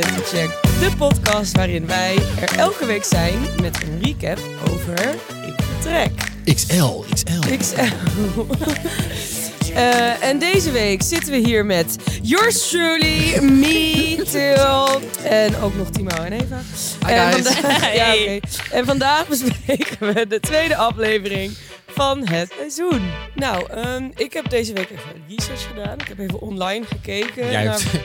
Reality Check, de podcast waarin wij er elke week zijn met een recap over Ik Vertrek. XL. En deze week zitten we hier met yours truly, me, Till en ook nog Timo en Eva. En vandaag bespreken we de tweede aflevering van het seizoen. Nou, ik heb deze week even research gedaan. Ik heb even online gekeken. Je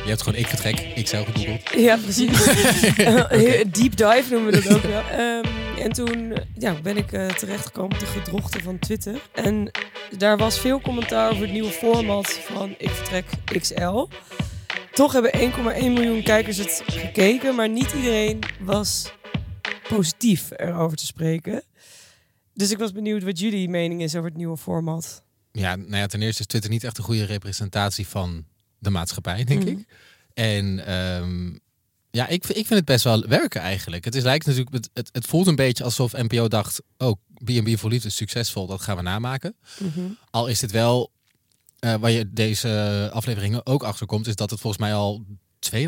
hebt gewoon Ik Vertrek XL gegoogeld. Ja, precies. Okay. Deep dive noemen we dat ook wel. En toen ben ik terechtgekomen op de gedrochten van Twitter. En daar was veel commentaar over het nieuwe format van Ik Vertrek XL. Toch hebben 1,1 miljoen kijkers het gekeken. Maar niet iedereen was positief erover te spreken. Dus ik was benieuwd wat jullie mening is over het nieuwe format. Ja, nou ja, ten eerste is Twitter niet echt een goede representatie van de maatschappij, denk ik. En ik vind het best wel werken eigenlijk. Het voelt een beetje alsof NPO dacht, B&B voor Liefde is succesvol, dat gaan we namaken. Mm-hmm. Al is dit wel, waar je deze afleveringen ook achter komt, is dat het volgens mij al 3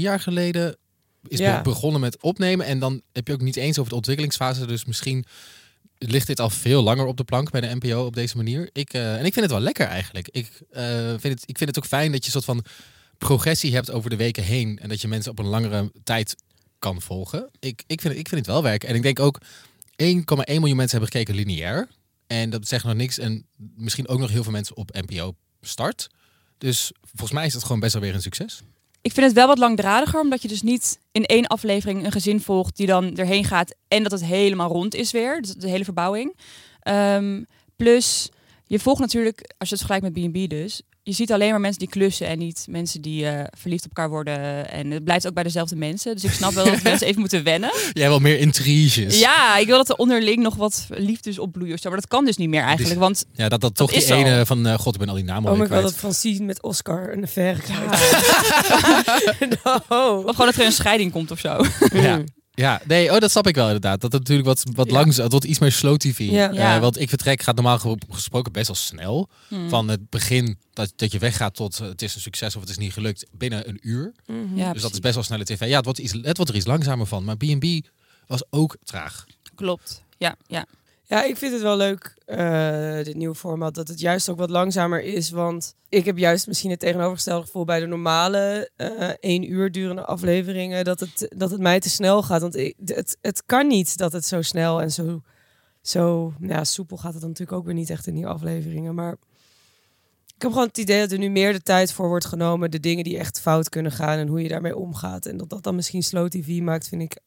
jaar geleden is begonnen met opnemen. En dan heb je ook niet eens over de ontwikkelingsfase, dus misschien ligt dit al veel langer op de plank bij de NPO op deze manier. En ik vind het wel lekker eigenlijk. Ik vind het ook fijn dat je een soort van progressie hebt over de weken heen. En dat je mensen op een langere tijd kan volgen. Ik vind het wel werken. En ik denk ook 1,1 miljoen mensen hebben gekeken lineair. En dat zegt nog niks. En misschien ook nog heel veel mensen op NPO start. Dus volgens mij is het gewoon best wel weer een succes. Ik vind het wel wat langdradiger, omdat je dus niet in 1 aflevering een gezin volgt die dan erheen gaat en dat het helemaal rond is weer. Dus de hele verbouwing. Plus, je volgt natuurlijk, als je het vergelijkt met B&B dus, je ziet alleen maar mensen die klussen en niet mensen die verliefd op elkaar worden. En het blijft ook bij dezelfde mensen. Dus ik snap wel dat mensen even moeten wennen. Jij wil meer intriges. Ja, ik wil dat er onderling nog wat liefdes opbloeien. Maar dat kan dus niet meer eigenlijk. Want ja, dat toch die ene al van god, ik ben al die namen alweer kwijt. Dat Francine met Oscar een affaire krijgt. Ja. No. Of gewoon dat er een scheiding komt of zo. Ja. Ja, nee, dat snap ik wel inderdaad. Dat het natuurlijk wat langzaam, wat iets meer slow TV. Ja. Want Ik Vertrek gaat normaal gesproken best wel snel. Van het begin dat je weggaat tot het is een succes of het is niet gelukt binnen een uur. Mm-hmm. Ja, dus precies. Dat is best wel snelle tv. Ja, het wordt er iets langzamer van. Maar B&B was ook traag. Klopt, ja. Ja, ik vind het wel leuk, dit nieuwe format, dat het juist ook wat langzamer is. Want ik heb juist misschien het tegenovergestelde gevoel bij de normale 1 uur durende afleveringen. Dat het mij te snel gaat. Want het kan niet dat het zo snel en zo soepel gaat. Het dan natuurlijk ook weer niet echt in die afleveringen. Maar ik heb gewoon het idee dat er nu meer de tijd voor wordt genomen. De dingen die echt fout kunnen gaan en hoe je daarmee omgaat. En dat dan misschien slow TV maakt, vind ik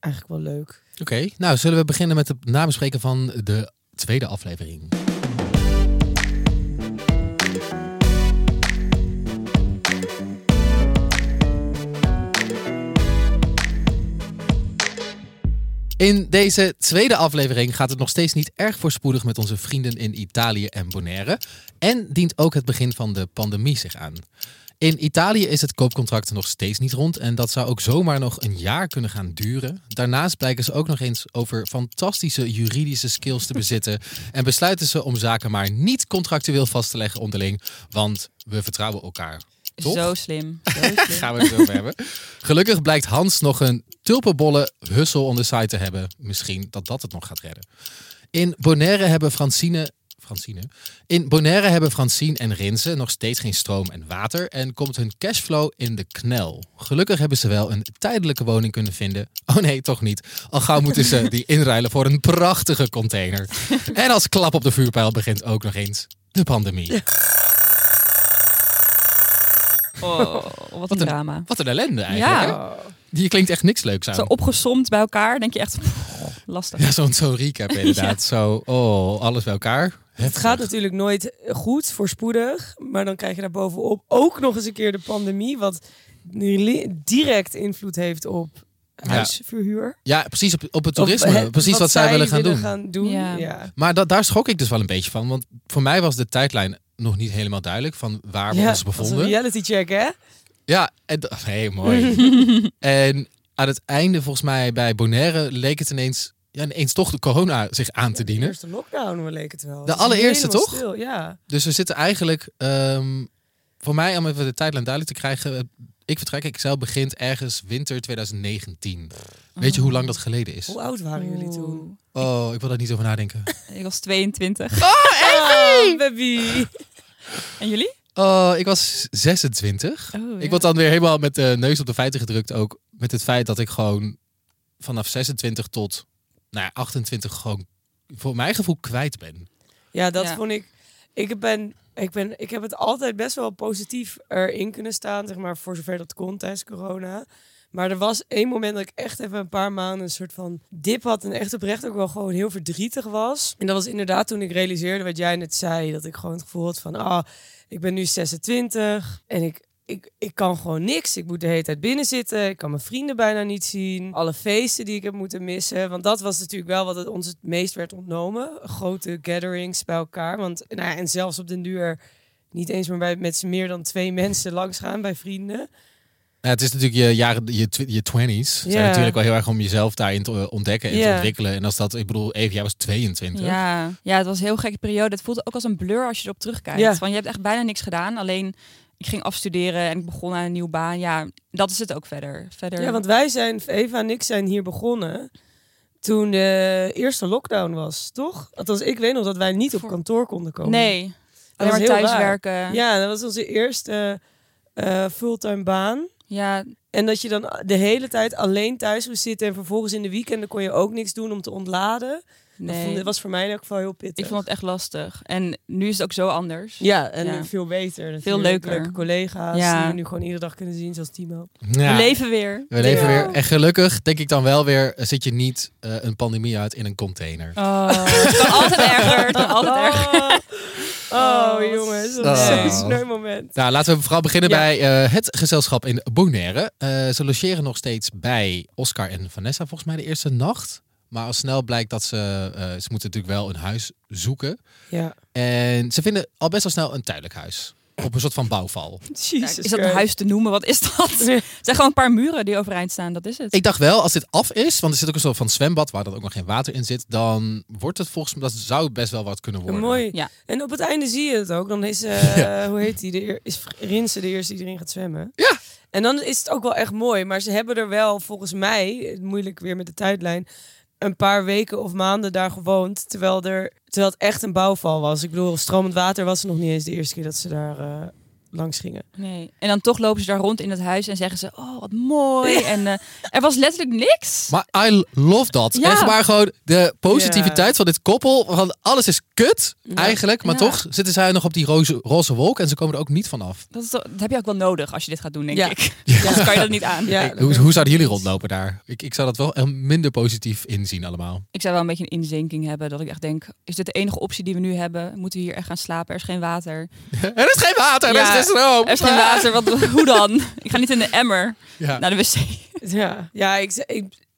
eigenlijk wel leuk. Oké, nou zullen we beginnen met het nabespreken van de tweede aflevering. In deze tweede aflevering gaat het nog steeds niet erg voorspoedig met onze vrienden in Italië en Bonaire. En dient ook het begin van de pandemie zich aan. In Italië is het koopcontract nog steeds niet rond en dat zou ook zomaar nog een jaar kunnen gaan duren. Daarnaast blijken ze ook nog eens over fantastische juridische skills te bezitten en besluiten ze om zaken maar niet contractueel vast te leggen onderling, want we vertrouwen elkaar. Toch? Zo slim. Gaan we het over hebben. Gelukkig blijkt Hans nog een tulpenbollen hussel on the side te hebben. Misschien dat het nog gaat redden. In Bonaire hebben Francine en Rinse nog steeds geen stroom en water en komt hun cashflow in de knel. Gelukkig hebben ze wel een tijdelijke woning kunnen vinden. Oh nee, toch niet. Al gauw moeten ze die inruilen voor een prachtige container. En als klap op de vuurpijl begint ook nog eens de pandemie. Ja. Oh, wat een drama. Wat een ellende eigenlijk. Ja. Die klinkt echt niks leuks aan. Zo opgesomd bij elkaar, denk je echt lastig. Ja, zo'n recap inderdaad. Ja. Zo, alles bij elkaar. Heftig. Het gaat natuurlijk nooit goed, voorspoedig. Maar dan krijg je daar bovenop ook nog eens een keer de pandemie. Wat direct invloed heeft op huisverhuur. Ja, precies op het toerisme. Precies wat zij willen gaan doen. Ja. Ja. Maar daar schrok ik dus wel een beetje van. Want voor mij was de tijdlijn nog niet helemaal duidelijk van waar we ons bevonden. Dat is een reality check, hè? Ja, heel mooi. En aan het einde, volgens mij, bij Bonaire leek het ineens toch de corona zich aan te dienen. De eerste lockdown leek het wel. De allereerste, toch? Stil, ja. Dus we zitten eigenlijk, voor mij, om even de tijdlijn duidelijk te krijgen, Ik Vertrek XL begint ergens winter 2019. Weet je hoe lang dat geleden is? Hoe oud waren jullie toen? Oh, ik wil daar niet over nadenken. Ik was 22. Oh, Evie! Oh, baby! En jullie? Ik was 26. Oh, ja. Ik word dan weer helemaal met de neus op de feiten gedrukt. Ook met het feit dat ik gewoon vanaf 26 tot 28 gewoon voor mijn gevoel kwijt ben. Ja, dat vond ik... Ik heb het altijd best wel positief erin kunnen staan, zeg maar, voor zover dat kon tijdens corona. Maar er was één moment dat ik echt even een paar maanden een soort van dip had en echt oprecht ook wel gewoon heel verdrietig was. En dat was inderdaad toen ik realiseerde wat jij net zei, dat ik gewoon het gevoel had van, ik ben nu 26 en ik kan gewoon niks. Ik moet de hele tijd binnen zitten. Ik kan mijn vrienden bijna niet zien. Alle feesten die ik heb moeten missen. Want dat was natuurlijk wel wat het ons het meest werd ontnomen. Grote gatherings bij elkaar. Want en zelfs op den duur niet eens meer met meer dan 2 mensen langsgaan bij vrienden. Ja, het is natuurlijk je jaren, je 20's. Het zijn natuurlijk wel heel erg om jezelf daarin te ontdekken en te ontwikkelen. En als dat, ik bedoel, Eva, jij was 22. Ja, het was een heel gekke periode. Het voelde ook als een blur als je erop terugkijkt. Ja. Want je hebt echt bijna niks gedaan. Alleen... ik ging afstuderen en ik begon aan een nieuwe baan. Ja, dat is het ook verder. Ja, want wij zijn, Eva en ik zijn hier begonnen toen de eerste lockdown was, toch? Althans, ik weet nog dat wij niet op kantoor konden komen. Nee, alleen maar thuiswerken. Ja, dat was onze eerste fulltime baan. Ja. En dat je dan de hele tijd alleen thuis moest zitten en vervolgens in de weekenden kon je ook niks doen om te ontladen. Nee. Dat was voor mij in elk geval heel pittig. Ik vond het echt lastig. En nu is het ook zo anders. Ja, en veel beter. Veel leuker. Leuke collega's die we nu gewoon iedere dag kunnen zien, zoals Timo. Ja. We leven weer. We leven weer. En gelukkig, denk ik dan wel weer, zit je niet een pandemie uit in een container. Het kan altijd erger. Oh, jongens, dat is zo'n sneu moment. Nou, laten we vooral beginnen bij het gezelschap in Bonaire. Ze logeren nog steeds bij Oscar en Vanessa, volgens mij de eerste nacht. Maar al snel blijkt dat ze moeten natuurlijk wel een huis zoeken. Ja. En ze vinden al best wel snel een tijdelijk huis. Op een soort van bouwval. Jezus, is dat een huis te noemen? Wat is dat? Nee. Het zijn gewoon een paar muren die overeind staan, dat is het. Ik dacht wel, als dit af is, want er zit ook een soort van zwembad waar dat ook nog geen water in zit, dan wordt het volgens mij, dat zou best wel wat kunnen worden. Mooi. Ja. En op het einde zie je het ook. Dan is, hoe heet die, is Rinse de eerste die erin gaat zwemmen. Ja. En dan is het ook wel echt mooi. Maar ze hebben er wel, volgens mij, moeilijk weer met de tijdlijn, een paar weken of maanden daar gewoond, terwijl het echt een bouwval was. Ik bedoel, stromend water was het nog niet eens de eerste keer dat ze daar langs gingen. Nee. En dan toch lopen ze daar rond in het huis en zeggen ze, oh, wat mooi. En er was letterlijk niks. Maar I love dat. Ja. Echt maar gewoon de positiviteit van dit koppel. Want alles is kut, eigenlijk. Maar toch zitten zij nog op die roze wolk en ze komen er ook niet vanaf. Dat heb je ook wel nodig als je dit gaat doen, denk ik. Ja. Anders kan je dat niet aan. Ja. Hoe zouden jullie rondlopen daar? Ik zou dat wel minder positief inzien allemaal. Ik zou wel een beetje een inzinking hebben. Dat ik echt denk, is dit de enige optie die we nu hebben? Moeten we hier echt gaan slapen? Er is geen water. Er is geen water! Ja. Er is geen water, hoe dan? Ik ga niet in de emmer naar de wc. Ja,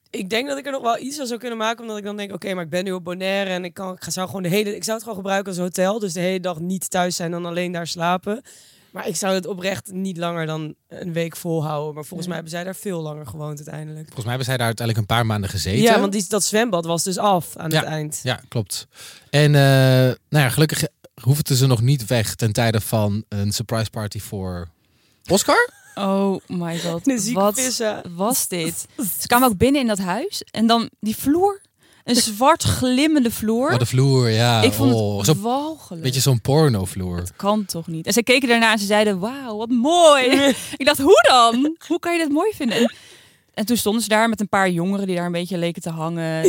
ik denk dat ik er nog wel iets aan zou kunnen maken. Omdat ik dan denk, oké, maar ik ben nu op Bonaire. En ik zou het gewoon gebruiken als hotel. Dus de hele dag niet thuis zijn en dan alleen daar slapen. Maar ik zou het oprecht niet langer dan een week volhouden. Maar volgens mij hebben zij daar veel langer gewoond uiteindelijk. Volgens mij hebben zij daar uiteindelijk een paar maanden gezeten. Ja, want dat zwembad was dus af aan het eind. Ja, klopt. En gelukkig hoefden ze nog niet weg ten tijde van een surprise party voor Oscar. Oh my god, wat was dit? Ze kwamen ook binnen in dat huis en dan die vloer, een zwart glimmende vloer. Oh, de vloer, ja. Ik vond het walgelijk. Beetje zo'n pornovloer. Dat kan toch niet? En ze keken daarna en ze zeiden, wauw, wat mooi. Ik dacht, hoe dan? Hoe kan je dit mooi vinden? En toen stonden ze daar met een paar jongeren die daar een beetje leken te hangen.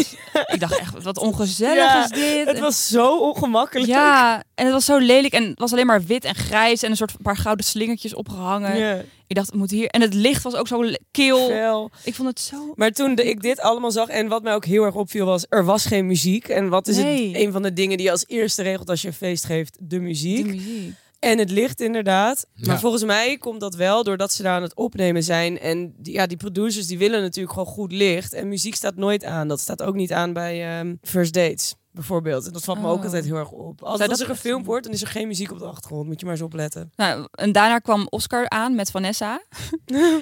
Ik dacht echt, wat ongezellig is dit. Het was zo ongemakkelijk. Ja, en het was zo lelijk. En het was alleen maar wit en grijs. En een soort paar gouden slingertjes opgehangen. Yeah. Ik dacht, het moet hier. En het licht was ook zo kil. Gel. Ik vond het zo... Maar toen ik dit allemaal zag en wat mij ook heel erg opviel was, er was geen muziek. En wat is het een van de dingen die je als eerste regelt als je een feest geeft? De muziek. En het licht inderdaad. Ja. Maar volgens mij komt dat wel doordat ze daar aan het opnemen zijn. En die producers die willen natuurlijk gewoon goed licht. En muziek staat nooit aan. Dat staat ook niet aan bij First Dates bijvoorbeeld. En dat valt me ook altijd heel erg op. Als er gefilmd wordt, dan is er geen muziek op de achtergrond. Moet je maar eens opletten. Nou, en daarna kwam Oscar aan met Vanessa.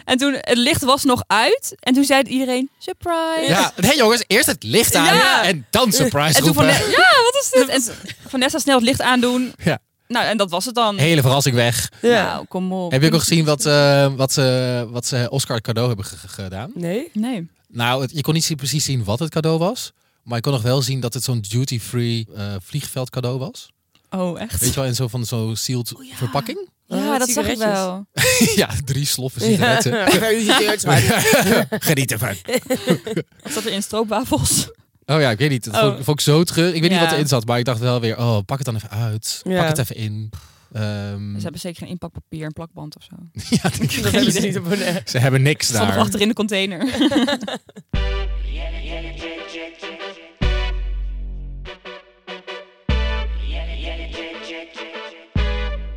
En toen, het licht was nog uit. En toen zei iedereen, surprise. Ja, hey jongens, eerst het licht aan en dan surprise roepen. En toen Vanessa snel het licht aandoen. Ja. Nou, en dat was het dan. Hele verrassing weg. Ja. Nou, kom op. Heb je ook al gezien wat ze Oscar het cadeau hebben gedaan? Nee. Nou, je kon niet precies zien wat het cadeau was. Maar je kon nog wel zien dat het zo'n duty-free vliegveld cadeau was. Oh, echt? Weet je wel, in zo'n sealed verpakking? Ja, dat zag ik wel. Ja, 3 sloffen sigaretten. Ja. Geniet ervan. Wat zat er in, stroopwafels? Oh ja, ik weet niet. Dat vond ik zo terug. Ik weet niet wat erin zat, maar ik dacht wel weer... Oh, pak het dan even uit. Ja. Pak het even in. Ze hebben zeker geen inpakpapier en plakband of zo. Ja, dat hebben ze niet op Bonaire. Ze hebben niks daar. Stond achter in de container.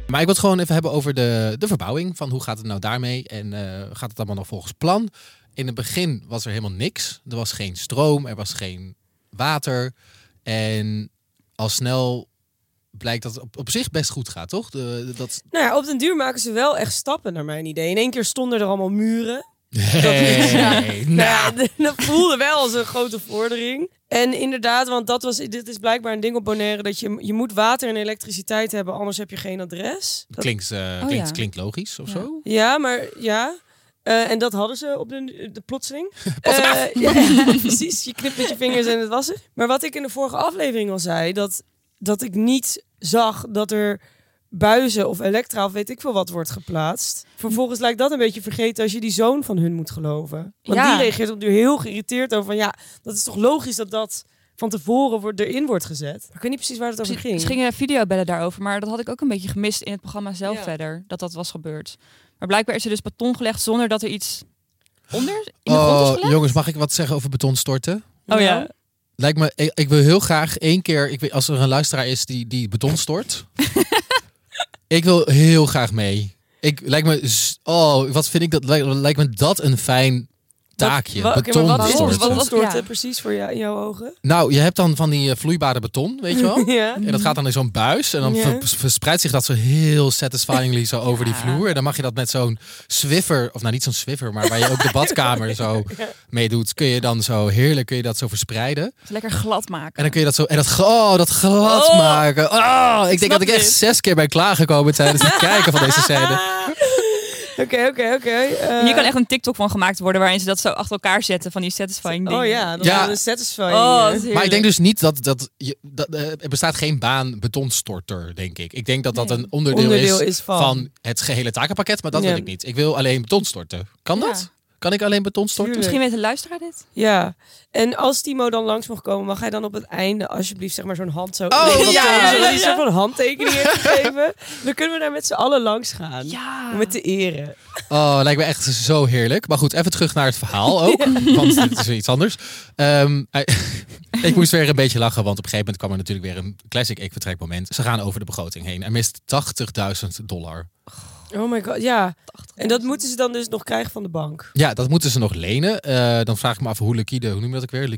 Maar ik wil het gewoon even hebben over de verbouwing. Van hoe gaat het nou daarmee? En gaat het allemaal nog volgens plan? In het begin was er helemaal niks. Er was geen stroom, er was geen water. En al snel blijkt dat het op zich best goed gaat, toch? Nou ja, op den duur maken ze wel echt stappen, naar mijn idee. In één keer stonden er allemaal muren. Dat voelde wel als een grote vordering. En inderdaad, want dit is blijkbaar een ding op Bonaire, dat je moet water en elektriciteit hebben, anders heb je geen adres. Dat klinkt logisch of zo. Ja, maar ja... en dat hadden ze op de plotseling. Precies, je knipt met je vingers en het was er. Maar wat ik in de vorige aflevering al zei, dat ik niet zag dat er buizen of elektra of weet ik veel wat wordt geplaatst. Vervolgens lijkt dat een beetje vergeten als je die zoon van hun moet geloven. Want die reageert op nu heel geïrriteerd over van dat is toch logisch dat van tevoren erin wordt gezet. Maar ik weet niet precies waar het over ging. Ze gingen videobellen daarover, maar dat had ik ook een beetje gemist in het programma zelf verder. Dat was gebeurd. Maar blijkbaar is er dus beton gelegd zonder dat er iets onder in de grond is gelegd. Jongens, mag ik wat zeggen over beton storten? Oh ja. Lijkt me, ik wil heel graag één keer, als er een luisteraar is die beton stort. Ik wil heel graag mee. Lijkt me dat een fijn taakje. Wat stort precies voor jou in jouw ogen? Nou, je hebt dan van die vloeibare beton, weet je wel? Ja. En dat gaat dan in zo'n buis. En dan verspreidt zich dat zo heel satisfyingly zo over die vloer. En dan mag je dat met zo'n swiffer, of nou niet zo'n swiffer, maar waar je ook de badkamer zo mee doet. Kun je dan zo heerlijk, dat zo verspreiden. Lekker glad maken. En dan kun je dat zo, en dat glad maken. Oh, ik denk dat ik echt 6 keer ben klaargekomen tijdens het kijken van deze scène. Oké. Hier kan echt een TikTok van gemaakt worden waarin ze dat zo achter elkaar zetten van die satisfying dingen. Oh ja, dat is satisfying. Oh, maar ik denk dus niet dat er bestaat geen baan betonstorter, denk ik. Ik denk dat een onderdeel is van het gehele takenpakket, maar dat wil ik niet. Ik wil alleen betonstorten. Kan dat? Kan ik alleen beton storten? Misschien weet de luisteraar dit. Ja. En als Timo dan langs mocht komen, mag hij dan op het einde alsjeblieft zeg maar zo'n hand zo... Een soort van handtekening heeft gegeven. Dan kunnen we daar met z'n allen langs gaan. Ja. Om het te eren. Oh, lijkt me echt zo heerlijk. Maar goed, even terug naar het verhaal ook. Ja. Want dit is weer iets anders. Ik moest weer een beetje lachen, want op een gegeven moment kwam er natuurlijk weer een classic Ik Vertrek moment. Ze gaan over de begroting heen. Er mist $80.000. Oh my god, ja. En dat moeten ze dan dus nog krijgen van de bank. Ja, dat moeten ze nog lenen. Dan vraag ik me af hoe noem je dat ook weer?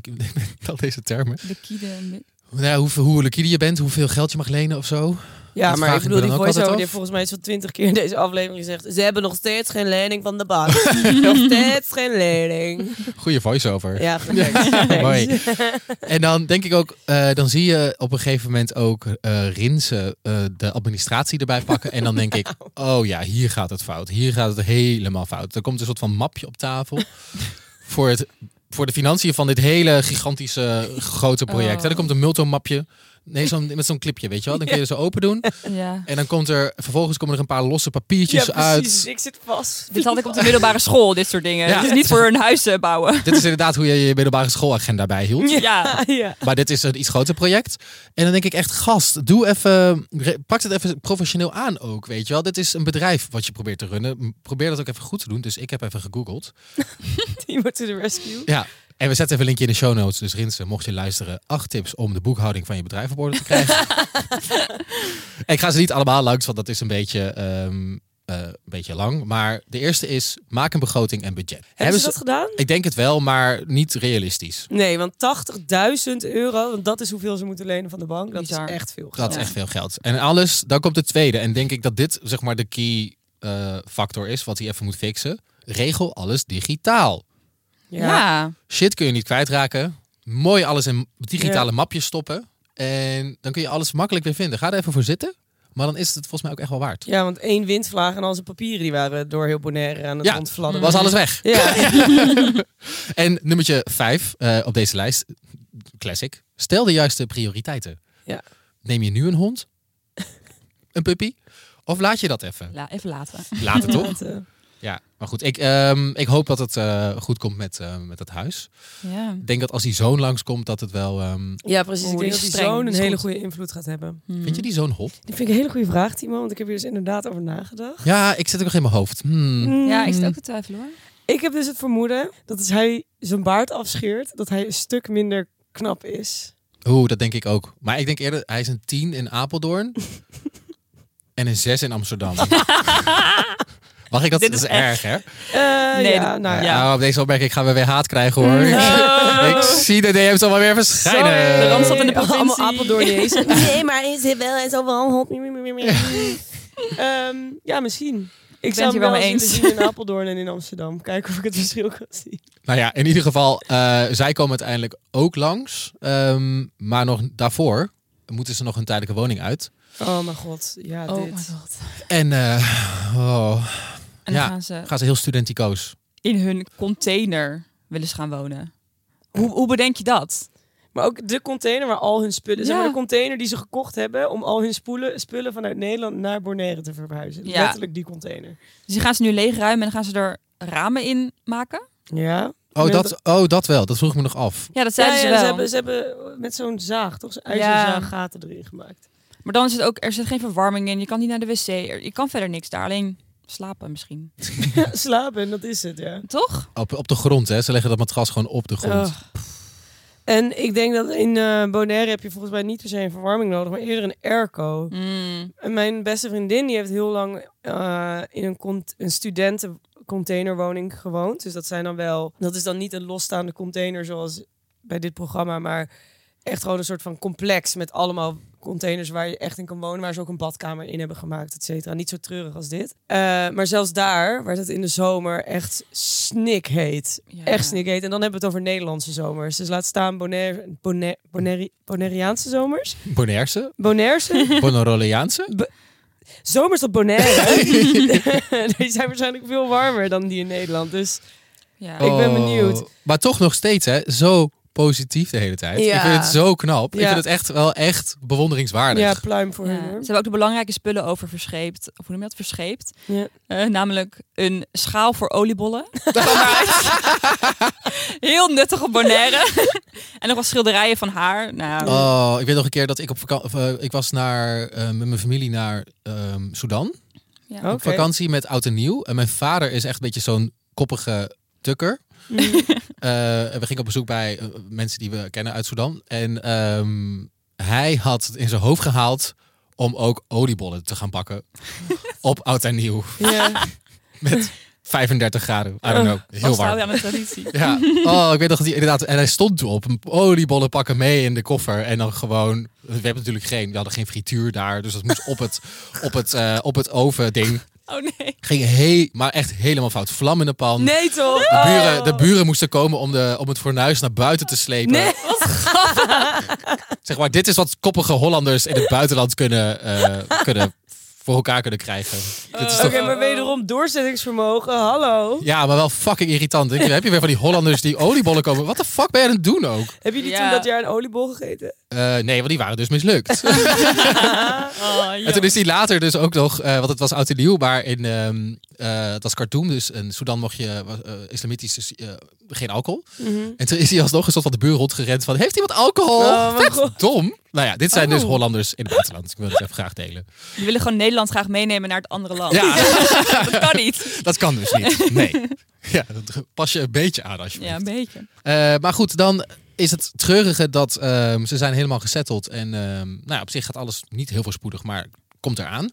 Al deze termen. Liquide. Nou ja, hoe liquide je bent, hoeveel geld je mag lenen of zo. Ja, dat maar ik bedoel, die voice-over heeft volgens mij zo'n 20 keer in deze aflevering gezegd. Ze hebben nog steeds geen lening van de bank. Nog steeds geen lening. Goeie voice-over. Ja, thanks. Mooi. En dan denk ik ook, dan zie je op een gegeven moment ook Rinse de administratie erbij pakken. En dan denk ik, oh ja, hier gaat het fout. Hier gaat het helemaal fout. Er komt een soort van mapje op tafel voor de financiën van dit hele gigantische grote project. En er komt een multomapje. Nee, met zo'n clipje, weet je wel. Dan kun je ze open doen. Ja. En dan komen er een paar losse papiertjes uit. Ja, precies. Ik zit vast. Dit had ik op de middelbare school, dit soort dingen. Ja. Dit is niet voor een huis bouwen. Dit is inderdaad hoe je je middelbare schoolagenda bijhield. Ja. Maar dit is een iets groter project. En dan denk ik echt, gast, pak het even professioneel aan ook, weet je wel. Dit is een bedrijf wat je probeert te runnen. Probeer dat ook even goed te doen. Dus ik heb even gegoogeld. Timo to the rescue. Ja. En we zetten even een linkje in de show notes. Dus Rinse, mocht je luisteren, 8 tips om de boekhouding van je bedrijf op orde te krijgen. Ik ga ze niet allemaal langs, want dat is een beetje lang. Maar de eerste is, maak een begroting en budget. Hebben ze dat gedaan? Ik denk het wel, maar niet realistisch. Nee, want €80.000, want dat is hoeveel ze moeten lenen van de bank. Dat is echt veel geld. Dat is echt veel geld. En alles, dan komt de tweede. En denk ik dat dit zeg maar de key factor is, wat hij even moet fixen. Regel alles digitaal. Ja. Shit kun je niet kwijtraken. Mooi alles in digitale mapjes stoppen. En dan kun je alles makkelijk weer vinden. Ga er even voor zitten. Maar dan is het volgens mij ook echt wel waard. Ja, want 1 windvlaag en al zijn papieren die waren door heel Bonaire aan het rondfladderen. Was alles weg. Ja. En nummertje 5 op deze lijst, classic. Stel de juiste prioriteiten. Ja. Neem je nu een hond? Een puppy? Of laat je dat even? Even laten. Laten toch? Laten. Ja, maar goed. Ik hoop dat het goed komt met dat huis. Ja. Ik denk dat als die zoon langskomt, dat het wel... Ja, precies. Ik denk dat die zoon een hele goede invloed gaat hebben. Mm. Vind je die zoon hot? Dat vind ik een hele goede vraag, Timo. Want ik heb hier dus inderdaad over nagedacht. Ja, ik zit ook nog in mijn hoofd. Ja, ik zit ook te twijfelen hoor. Ik heb dus het vermoeden dat als hij zijn baard afscheert, dat hij een stuk minder knap is. Oeh, dat denk ik ook. Maar ik denk eerder, hij is een 10 in Apeldoorn en een 6 in Amsterdam. Mag ik dat? Dit is erg, hè? Nee, ja. Oh, op deze opmerking gaan we weer haat krijgen, hoor. No. Ik zie de DM's allemaal weer verschijnen. Sorry. De Randstad in de provincie. Allemaal Apeldoorn is. Nee, maar hij zit wel, hij is al wel hot. Ja, misschien. Ik ben het hier wel mee eens. In Apeldoorn en in Amsterdam. Kijken of ik het verschil kan zien. Nou ja, in ieder geval, zij komen uiteindelijk ook langs. Maar nog daarvoor moeten ze nog een tijdelijke woning uit. Oh mijn god, ja dit. Oh mijn god. En dan gaan ze heel studenticoos. In hun container willen ze gaan wonen. Hoe bedenk je dat? Maar ook de container waar al hun spullen... Ja. Zeg maar de container die ze gekocht hebben... om al hun spullen vanuit Nederland naar Bonaire te verhuizen. Ja. Letterlijk die container. Dus die gaan ze nu leegruimen en dan gaan ze er ramen in maken? Ja. Dat wel. Dat vroeg ik me nog af. Ja, dat zeiden ze wel. Ze hebben met zo'n zaag, toch? Zo'n zaag gaten erin gemaakt. Maar dan is het ook... Er zit geen verwarming in. Je kan niet naar de wc. Je kan verder niks daar. Alleen... Slapen misschien. Ja, slapen, dat is het, ja. Toch? Op de grond, hè. Ze leggen dat matras gewoon op de grond. Oh. En ik denk dat in Bonaire heb je volgens mij niet per se een verwarming nodig, maar eerder een airco. Mm. En mijn beste vriendin, die heeft heel lang in een studentencontainerwoning gewoond. Dus dat is dan niet een losstaande container zoals bij dit programma, maar echt gewoon een soort van complex met allemaal containers waar je echt in kan wonen, waar ze ook een badkamer in hebben gemaakt, et cetera. Niet zo treurig als dit. Maar zelfs daar werd het in de zomer echt snikheet. Ja. Echt snikheet. En dan hebben we het over Nederlandse zomers. Dus laat staan Bonaireaanse zomers. Bonairese? Bonaroleaanse? Zomers op Bonaire. Die zijn waarschijnlijk veel warmer dan die in Nederland. Dus ja. Ik ben benieuwd. Maar toch nog steeds, hè? Zo... positief de hele tijd. Ja. Ik vind het zo knap. Ja. Ik vind het echt wel echt bewonderingswaardig. Ja, pluim voor hen. Ze hebben ook de belangrijke spullen over verscheept. Of hoe noem je dat? Verscheept. Ja. Namelijk een schaal voor oliebollen. Heel nuttig op Bonaire. En nog wat schilderijen van haar. Nou. Oh, ik weet nog een keer dat ik op vakantie... ik was met mijn familie naar Sudan. Ja. Okay. Op vakantie met oud en nieuw. En mijn vader is echt een beetje zo'n koppige tukker. We gingen op bezoek bij mensen die we kennen uit Sudan. En hij had het in zijn hoofd gehaald om ook oliebollen te gaan bakken. Op oud en nieuw. Yeah. Met 35 graden. I don't know. Heel warm. Aan de traditie. Ja. Oh, ik weet nog dat hij inderdaad... En hij stond toen op. Oliebollen pakken mee in de koffer. En dan gewoon... We hadden geen frituur daar. Dus dat moest op het oven ding. Oh nee. Ging maar echt helemaal fout. Vlam in de pan. Nee toch? De buren moesten komen om het fornuis naar buiten te slepen. Nee, wat grappig. Zeg maar, dit is wat koppige Hollanders in het buitenland kunnen voor elkaar kunnen krijgen. Oké, maar wederom doorzettingsvermogen. Hallo. Ja, maar wel fucking irritant. Dan heb je weer van die Hollanders die oliebollen komen. Wat de fuck ben je aan het doen ook? Heb je niet toen dat jaar een oliebol gegeten? Nee, want die waren dus mislukt. En toen is die later dus ook nog... want het was oud en nieuw, maar in... dat was Khartoum, dus in Sudan mocht je islamitisch dus, geen alcohol. Mm-hmm. En toen is hij alsnog een soort van de buur rondgerend van... Heeft iemand alcohol? Vet dom. Nou ja, dit zijn dus Hollanders in het buitenland. Ik wil het even graag delen. Die willen gewoon Nederland graag meenemen naar het andere land. Ja. Dat kan niet. Dat kan dus niet, nee. Ja, dat pas je een beetje aan als je een beetje. Maar goed, dan... is het treurige dat ze zijn helemaal gesetteld. En op zich gaat alles niet heel voorspoedig, maar komt eraan.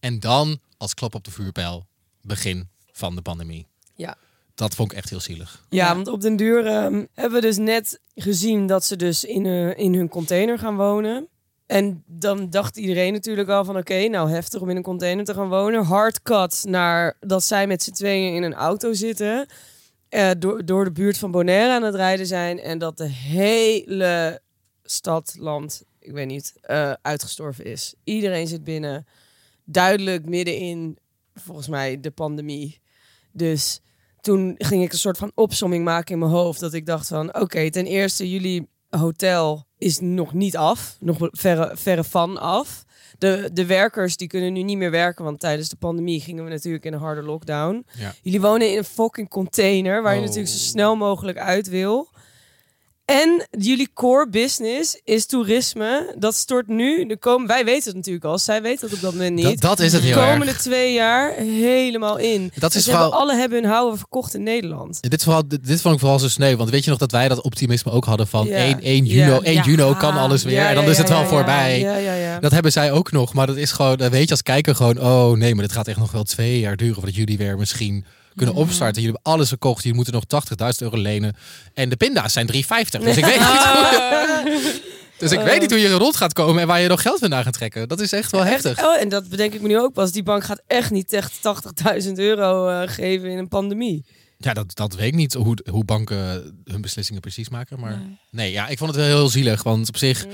En dan, als klap op de vuurpijl, begin van de pandemie. Ja. Dat vond ik echt heel zielig. Ja, want op den duur hebben we dus net gezien dat ze dus in hun container gaan wonen. En dan dacht iedereen natuurlijk al van oké, nou heftig om in een container te gaan wonen. Hard cut naar dat zij met z'n tweeën in een auto zitten... door de buurt van Bonaire aan het rijden zijn... en dat de hele stad, land ik weet niet, uitgestorven is. Iedereen zit binnen. Duidelijk middenin, volgens mij, de pandemie. Dus toen ging ik een soort van opsomming maken in mijn hoofd. Dat ik dacht van, oké, ten eerste, jullie hotel is nog niet af. Nog verre van af. De werkers die kunnen nu niet meer werken, want tijdens de pandemie gingen we natuurlijk in een harde lockdown. Ja. Jullie wonen in een fucking container, waar je natuurlijk zo snel mogelijk uit wil. En jullie core business is toerisme. Dat stort nu. Wij weten het natuurlijk al. Zij weten het op dat moment niet. Dat is het heel erg. De komende 2 jaar helemaal in. Dat is vooral... Alle hebben hun houden verkocht in Nederland. Ja, dit vond ik vooral zo sneu. Want weet je nog dat wij dat optimisme ook hadden van... 1 juni kan alles weer. En dan is het wel voorbij. Ja. Dat hebben zij ook nog. Maar dat is gewoon... Dan weet je als kijker gewoon... Oh nee, maar dit gaat echt nog wel 2 jaar duren. Voordat jullie weer misschien... kunnen opstarten. Jullie hebben alles gekocht. Jullie moeten nog €80.000 lenen. En de pinda's zijn €3,50. Dus ik weet niet hoe je rond gaat komen en waar je nog geld vandaan gaat trekken. Dat is echt wel heftig. Oh, en dat bedenk ik me nu ook pas. Die bank gaat echt niet echt €80.000 geven in een pandemie. Ja, dat weet ik niet hoe banken hun beslissingen precies maken. Maar nee, ik vond het wel heel zielig. Want op zich,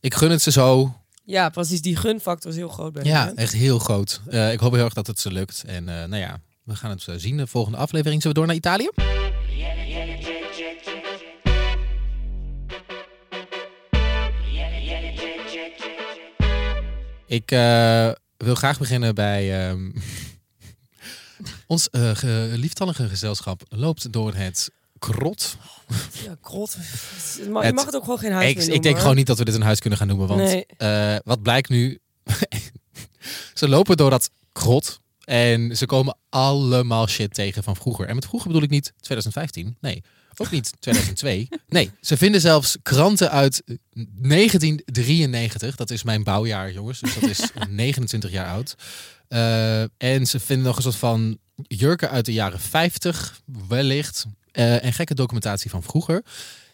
ik gun het ze zo. Ja, precies. Die gunfactor is heel groot bij hen. Echt heel groot. Ik hoop heel erg dat het ze lukt. En we gaan het zien. De volgende aflevering zullen we door naar Italië. Ik wil graag beginnen bij... ons lieftallige gezelschap loopt door het krot. Ja, krot. Je mag het ook gewoon geen huis meer noemen. Ik denk gewoon niet dat we dit een huis kunnen gaan noemen. Want wat blijkt nu... Ze lopen door dat krot... En ze komen allemaal shit tegen van vroeger. En met vroeger bedoel ik niet 2015. Nee, ook niet 2002. Nee, ze vinden zelfs kranten uit 1993. Dat is mijn bouwjaar, jongens. Dus dat is 29 jaar oud. En ze vinden nog een soort van jurken uit de jaren 50, wellicht. En gekke documentatie van vroeger.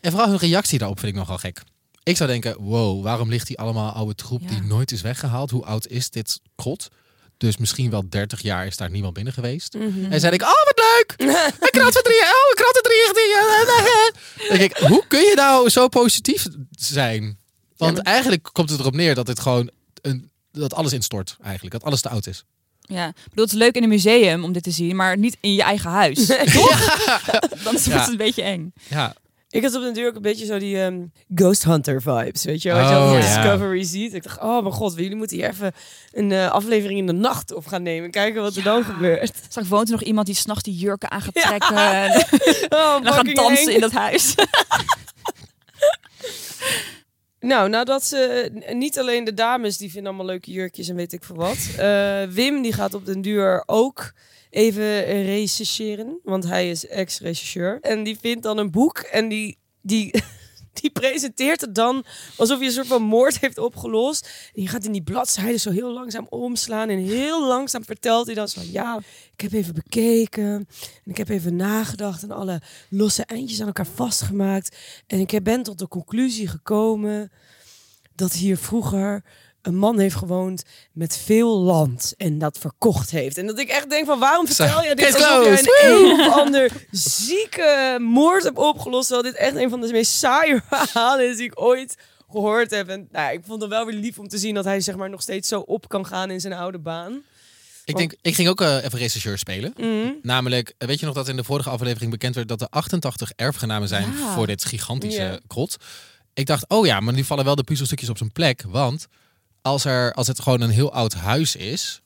En vooral hun reactie daarop vind ik nogal gek. Ik zou denken, wow, waarom ligt die allemaal oude troep die nooit is weggehaald? Hoe oud is dit krot? Dus misschien wel 30 jaar is daar niemand binnen geweest. Mm-hmm. En zei ik, oh wat leuk! Een krat van 3, een krat van 3. Dan denk ik, hoe kun je nou zo positief zijn? Want eigenlijk komt het erop neer dat dit gewoon dat alles instort eigenlijk. Dat alles te oud is. Ja, ik bedoel, het is leuk in een museum om dit te zien, maar niet in je eigen huis. Toch? Ja. Dan is het een beetje eng. Ja. Ik had op de duur ook een beetje zo die Ghost Hunter vibes, weet je wel. Als je al Discovery ziet. Ik dacht, oh mijn god, jullie moeten hier even een aflevering in de nacht op gaan nemen. Kijken wat er dan gebeurt. Straks woont er nog iemand die 's nachts die jurken aan gaat trekken. Ja. En dan gaan dansen in dat huis. Nadat ze... Niet alleen de dames, die vinden allemaal leuke jurkjes en weet ik veel wat. Wim, die gaat op den duur ook... even rechercheren, want hij is ex-rechercheur. En die vindt dan een boek en die presenteert het dan alsof je een soort van moord heeft opgelost. En je gaat in die bladzijden zo heel langzaam omslaan en heel langzaam vertelt hij dan zo... Ja, ik heb even bekeken en ik heb even nagedacht en alle losse eindjes aan elkaar vastgemaakt. En ik ben tot de conclusie gekomen dat hier vroeger... een man heeft gewoond met veel land en dat verkocht heeft. En dat ik echt denk van, waarom vertel je dit alsof jij een of ander zieke moord hebt opgelost, terwijl dit echt een van de meest saaie verhalen is die ik ooit gehoord heb. En ik vond het wel weer lief om te zien dat hij zeg maar nog steeds zo op kan gaan in zijn oude baan. Ik ging ook even rechercheur spelen. Mm-hmm. Namelijk, weet je nog dat in de vorige aflevering bekend werd dat er 88 erfgenamen zijn voor dit gigantische krot. Ik dacht, maar nu vallen wel de puzzelstukjes op zijn plek, want... Als het gewoon een heel oud huis is...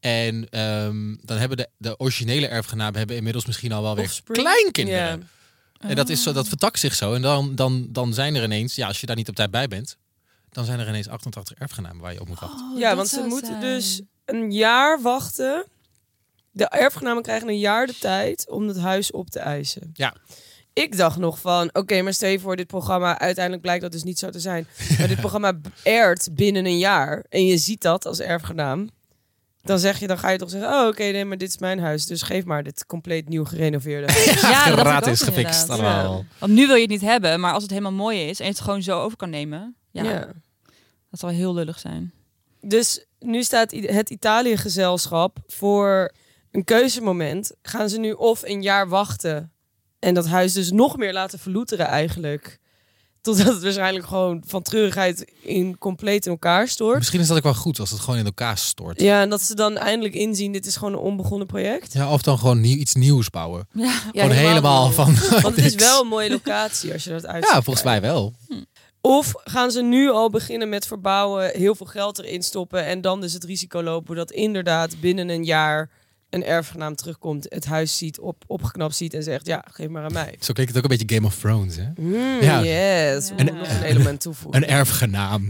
en dan hebben de originele erfgenamen... hebben inmiddels misschien al wel weer kleinkinderen. Yeah. En dat vertakt zich zo. En dan zijn er ineens... als je daar niet op tijd bij bent... dan zijn er ineens 88 erfgenamen waar je op moet wachten. Want ze moeten dus een jaar wachten. De erfgenamen krijgen een jaar de tijd... om het huis op te eisen. Ja. Ik dacht nog van, maar stel je voor dit programma... uiteindelijk blijkt dat dus niet zo te zijn. Maar dit programma airt binnen een jaar... en je ziet dat als erfgenaam... dan ga je toch zeggen... nee, maar dit is mijn huis... dus geef maar dit compleet nieuw gerenoveerde huis. Raad is gefixt allemaal. Ja. Want nu wil je het niet hebben... maar als het helemaal mooi is... en je het gewoon zo over kan nemen... dat zal heel lullig zijn. Dus nu staat het Italië-gezelschap... voor een keuzemoment... gaan ze nu of een jaar wachten... en dat huis dus nog meer laten verloeteren eigenlijk. Totdat het waarschijnlijk gewoon van treurigheid in compleet in elkaar stort. Misschien is dat ook wel goed als het gewoon in elkaar stort. Ja, en dat ze dan eindelijk inzien, dit is gewoon een onbegonnen project. Ja, of dan gewoon iets nieuws bouwen. Ja. Gewoon helemaal van... Want het is wel een mooie locatie als je dat uitziet. Ja, volgens mij wel. Of gaan ze nu al beginnen met verbouwen, heel veel geld erin stoppen en dan dus het risico lopen dat inderdaad binnen een jaar een erfgenaam terugkomt, het huis ziet, opgeknapt ziet en zegt, ja, geef maar aan mij. Zo klinkt het ook een beetje Game of Thrones, hè? Ja. Yes, we nog een element toevoegen. Een erfgenaam.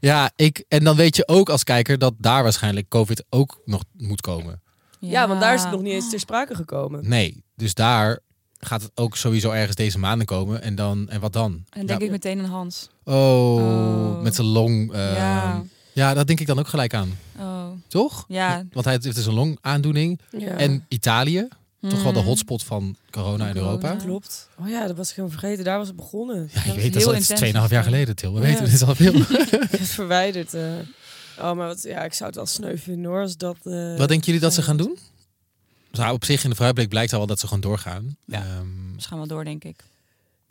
Ja, en dan weet je ook als kijker dat daar waarschijnlijk COVID ook nog moet komen. Ja, want daar is het nog niet eens ter sprake gekomen. Nee, dus daar... gaat het ook sowieso ergens deze maanden komen. En wat dan? En denk ik meteen aan Hans. Oh. Met zijn long. Ja, dat denk ik dan ook gelijk aan. Oh. Toch? Ja. Want hij heeft dus een longaandoening. Ja. En Italië. Toch wel de hotspot van corona in Europa. Klopt. Oh ja, dat was ik helemaal vergeten. Daar was het begonnen. Ja, je weet, dat is 2,5 jaar geleden, Till. We weten, dit is al veel. Het verwijderd. Oh, maar ik zou het wel sneu vinden, hoor. Als dat, wat denken jullie dat ze gaan doen? Dus op zich in de vooruitblik blijkt al wel dat ze gewoon doorgaan. Ja, ze gaan wel door, denk ik.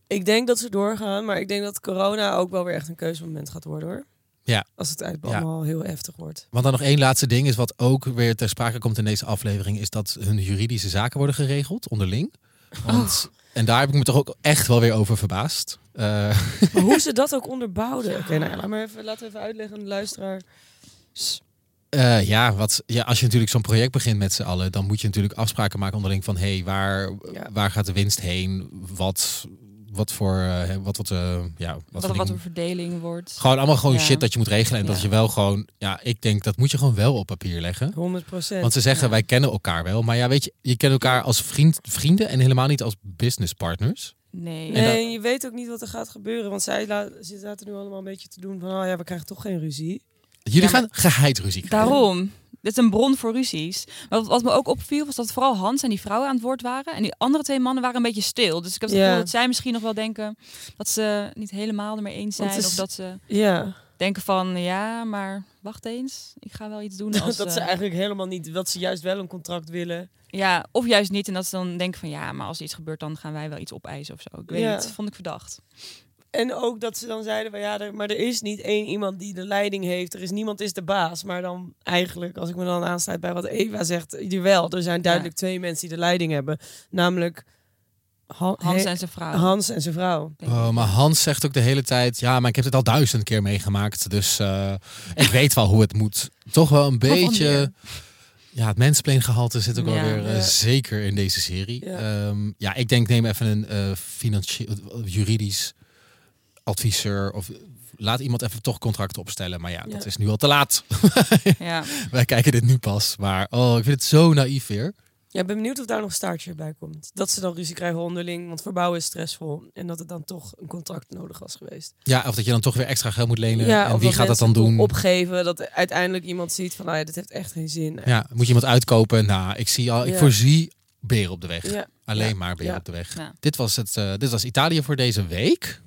Ik denk dat ze doorgaan, maar ik denk dat corona ook wel weer echt een keuzemoment gaat worden, hoor. Ja. Als het allemaal heel heftig wordt. Want dan nog één laatste ding is wat ook weer ter sprake komt in deze aflevering, is dat hun juridische zaken worden geregeld onderling. Want, en daar heb ik me toch ook echt wel weer over verbaasd. Maar hoe ze dat ook onderbouwden. Oké, laten we even uitleggen aan de luisteraar. Als je natuurlijk zo'n project begint met z'n allen, dan moet je natuurlijk afspraken maken onderling van waar gaat de winst heen, wat voor de verdeling wordt. Gewoon allemaal shit dat je moet regelen en dat je wel gewoon, ik denk dat moet je gewoon wel op papier leggen. 100%. Want ze zeggen wij kennen elkaar wel, maar weet je kent elkaar als vrienden en helemaal niet als businesspartners. Nee, je weet ook niet wat er gaat gebeuren, want ze zaten nu allemaal een beetje te doen van we krijgen toch geen ruzie. Jullie gaan geheid ruzie krijgen. Daarom. Dit is een bron voor ruzies. Maar wat me ook opviel was dat vooral Hans en die vrouwen aan het woord waren. En die andere twee mannen waren een beetje stil. Dus ik heb het gevoel dat zij misschien nog wel denken dat ze niet helemaal ermee eens zijn. Of dat ze denken van, maar wacht eens. Ik ga wel iets doen. Dat ze eigenlijk helemaal niet, dat ze juist wel een contract willen. Ja, of juist niet. En dat ze dan denken van, maar als er iets gebeurt, dan gaan wij wel iets opeisen of zo. Ik weet niet, vond ik verdacht. En ook dat ze dan zeiden van maar er is niet één iemand die de leiding heeft. Er is niemand is de baas. Maar dan eigenlijk, als ik me dan aansluit bij wat Eva zegt, wel. Er zijn duidelijk twee mensen die de leiding hebben. Namelijk Hans en zijn vrouw. Oh, maar Hans zegt ook de hele tijd, maar ik heb het al 1000 keer meegemaakt. Dus ik weet wel hoe het moet. Toch wel een beetje... Ja, het mansplaingehalte zit ook alweer zeker in deze serie. Ja, ik denk neem even een financieel, juridisch adviseur of laat iemand even toch contract opstellen. Maar dat is nu al te laat. Wij kijken dit nu pas. Maar ik vind het zo naïef weer. Ja, ik ben benieuwd of daar nog staartje bij komt. Dat ze dan ruzie krijgen onderling, want verbouwen is stressvol. En dat het dan toch een contract nodig was geweest. Ja, of dat je dan toch weer extra geld moet lenen. Ja, en wie gaat dat dan doen? Opgeven, dat uiteindelijk iemand ziet van, dit heeft echt geen zin. Eigenlijk. Ja, moet je iemand uitkopen? Ik voorzie beren op de weg. Ja. Alleen maar beren op de weg. Ja. Dit was Italië voor deze week.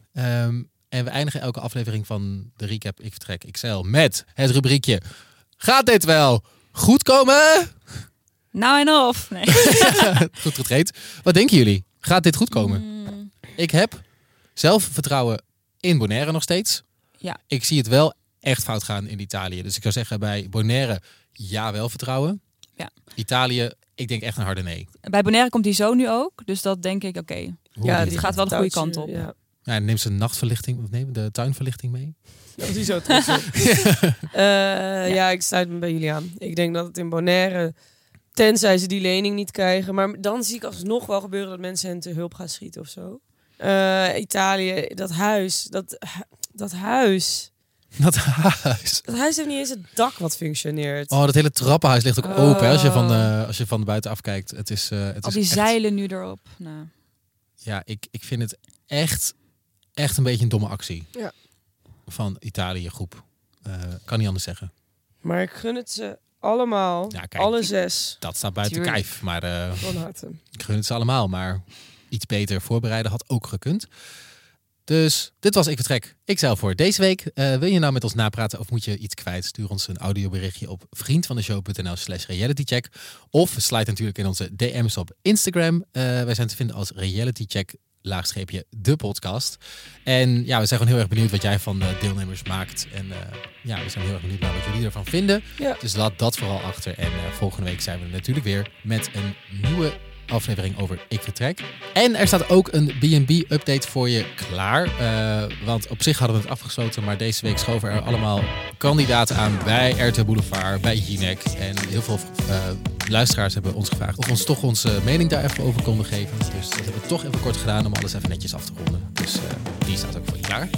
En we eindigen elke aflevering van de recap Ik Vertrek XL met het rubriekje Gaat dit wel goed komen? Nou en of. Nee. Goed getreed. Wat denken jullie? Gaat dit goed komen? Ik heb zelfvertrouwen in Bonaire nog steeds. Ja. Ik zie het wel echt fout gaan in Italië. Dus ik zou zeggen bij Bonaire wel vertrouwen. Ja. Italië, ik denk echt een harde nee. Bij Bonaire komt die zo nu ook. Dus dat denk ik oké. Ja, die gaat wel de goede kant op. Ja. Ja, neem ze de tuinverlichting mee. Dat is zo trots op. Ik sluit me bij jullie aan. Ik denk dat het in Bonaire, tenzij ze die lening niet krijgen, maar dan zie ik alsnog wel gebeuren dat mensen hen te hulp gaan schieten of zo. Italië, dat huis. Dat huis heeft niet eens het dak wat functioneert. Oh, dat hele trappenhuis ligt ook open. Hè, als je van de buiten afkijkt. Het is zeilen nu erop. Nou. Ja, ik vind het echt een beetje een domme actie van Italië groep. Kan niet anders zeggen. Maar ik gun het ze allemaal, alle 6. Dat staat buiten kijf, maar ik gun het ze allemaal. Maar iets beter voorbereiden had ook gekund. Dus dit was Ik Vertrek XL voor deze week. Wil je nou met ons napraten of moet je iets kwijt? Stuur ons een audioberichtje op vriendvandeshow.nl/realitycheck. Of sluit natuurlijk in onze DM's op Instagram. Wij zijn te vinden als realitycheck _ de podcast. En ja, we zijn gewoon heel erg benieuwd wat jij van de deelnemers maakt. En ja, we zijn heel erg benieuwd naar wat jullie ervan vinden. Ja. Dus laat dat vooral achter. En volgende week zijn we er natuurlijk weer met een nieuwe aflevering over Ik Vertrek. En er staat ook een B&B-update voor je klaar. Want op zich hadden we het afgesloten, maar deze week schoven er allemaal kandidaten aan bij RTL Boulevard, bij Jinek. En heel veel luisteraars hebben ons gevraagd of ons toch onze mening daar even over konden geven. Dus dat hebben we toch even kort gedaan om alles even netjes af te ronden. Dus die staat ook voor je klaar.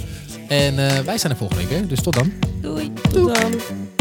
En wij zijn er volgende week weer. Dus tot dan. Doei. Tot dan.